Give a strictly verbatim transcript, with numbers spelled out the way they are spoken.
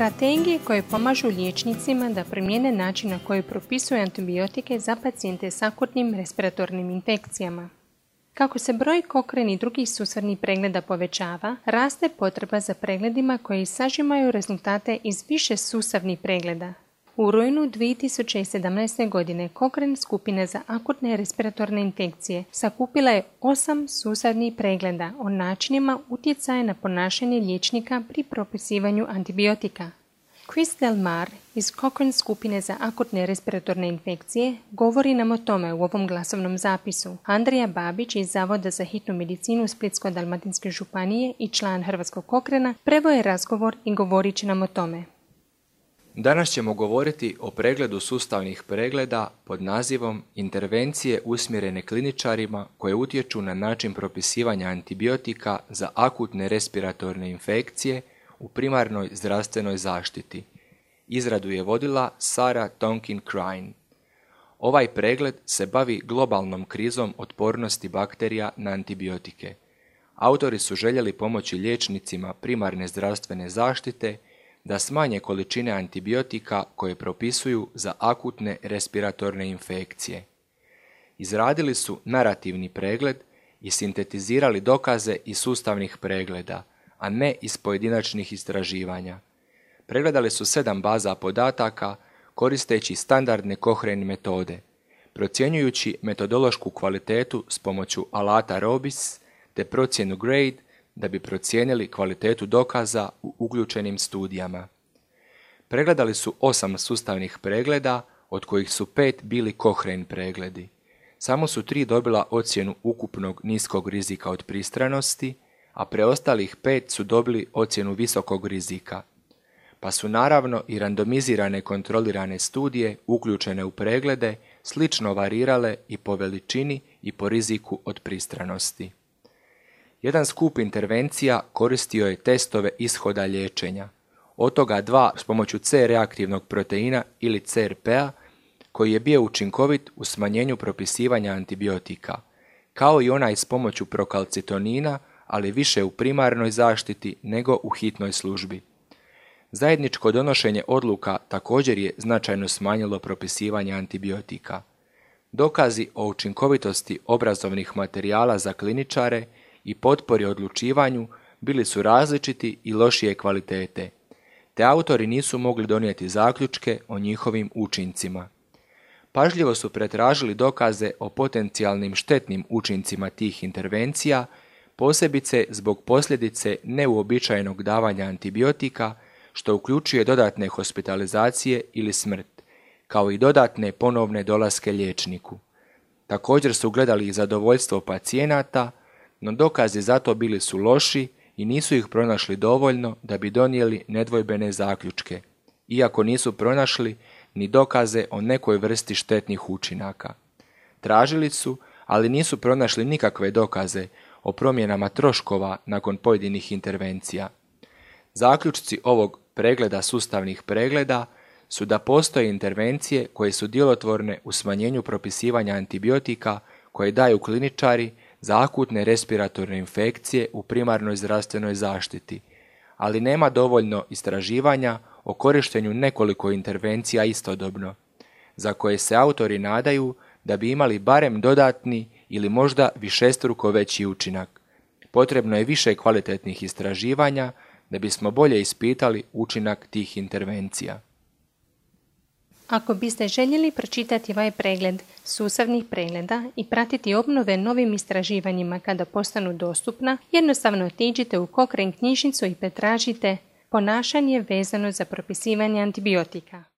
Strategije koje pomažu liječnicima da primijene način na koji propisuju antibiotike za pacijente s akutnim respiratornim infekcijama. Kako se broj Cochrane i drugih susrednih pregleda povećava, raste potreba za pregledima koji sažimaju rezultate iz više sustavnih pregleda. U rujnu dvije tisuće sedamnaeste. godine Cochrane Skupina za akutne respiratorne infekcije sakupila je osam sustavnih pregleda o načinima utjecaja na ponašanje liječnika pri propisivanju antibiotika. Chris Del Mar iz Cochrane Skupine za akutne respiratorne infekcije govori nam o tome u ovom glasovnom zapisu. Andrija Babić iz Zavoda za hitnu medicinu Splitsko-dalmatinske županije i član Hrvatskog Cochrana preveo je razgovor i govorit će nam o tome. Danas ćemo govoriti o pregledu sustavnih pregleda pod nazivom Intervencije usmjerene kliničarima koje utječu na način propisivanja antibiotika za akutne respiratorne infekcije u primarnoj zdravstvenoj zaštiti. Izradu je vodila Sara Tonkin-Crine. Ovaj pregled se bavi globalnom krizom otpornosti bakterija na antibiotike. Autori su željeli pomoći liječnicima primarne zdravstvene zaštite da smanje količine antibiotika koje propisuju za akutne respiratorne infekcije. Izradili su narativni pregled i sintetizirali dokaze iz sustavnih pregleda, a ne iz pojedinačnih istraživanja. Pregledali su sedam baza podataka koristeći standardne Cochrane metode, procjenjujući metodološku kvalitetu s pomoću alata Robis te procjenu GRADE da bi procijenili kvalitetu dokaza u uključenim studijama. Pregledali su osam sustavnih pregleda, od kojih su pet bili Cochrane pregledi. Samo su tri dobila ocjenu ukupnog niskog rizika od pristranosti, a preostalih pet su dobili ocjenu visokog rizika, pa su naravno i randomizirane kontrolirane studije uključene u preglede slično varirale i po veličini i po riziku od pristranosti. Jedan skup intervencija koristio je testove ishoda liječenja, od toga dva s pomoću C-reaktivnog proteina ili C R P-a, koji je bio učinkovit u smanjenju propisivanja antibiotika, kao i onaj s pomoću prokalcitonina, ali više u primarnoj zaštiti nego u hitnoj službi. Zajedničko donošenje odluka također je značajno smanjilo propisivanje antibiotika. Dokazi o učinkovitosti obrazovnih materijala za kliničare i potpori odlučivanju bili su različiti i lošije kvalitete, te autori nisu mogli donijeti zaključke o njihovim učincima. Pažljivo su pretražili dokaze o potencijalnim štetnim učincima tih intervencija, posebice zbog posljedice neuobičajenog davanja antibiotika, što uključuje dodatne hospitalizacije ili smrt, kao i dodatne ponovne dolaske liječniku. Također su gledali i zadovoljstvo pacijenata, no dokazi za to bili su loši i nisu ih pronašli dovoljno da bi donijeli nedvojbene zaključke, iako nisu pronašli ni dokaze o nekoj vrsti štetnih učinaka. Tražili su, ali nisu pronašli nikakve dokaze o promjenama troškova nakon pojedinih intervencija. Zaključci ovog pregleda sustavnih pregleda su da postoje intervencije koje su djelotvorne u smanjenju propisivanja antibiotika koje daju kliničari za akutne respiratorne infekcije u primarnoj zdravstvenoj zaštiti, ali nema dovoljno istraživanja o korištenju nekoliko intervencija istodobno, za koje se autori nadaju da bi imali barem dodatni ili možda višestruko veći učinak. Potrebno je više kvalitetnih istraživanja da bismo bolje ispitali učinak tih intervencija. Ako biste željeli pročitati ovaj pregled sustavnih pregleda i pratiti obnove novim istraživanjima kada postanu dostupna, jednostavno otiđite u Cochrane knjižnicu i pretražite ponašanje vezano za propisivanje antibiotika.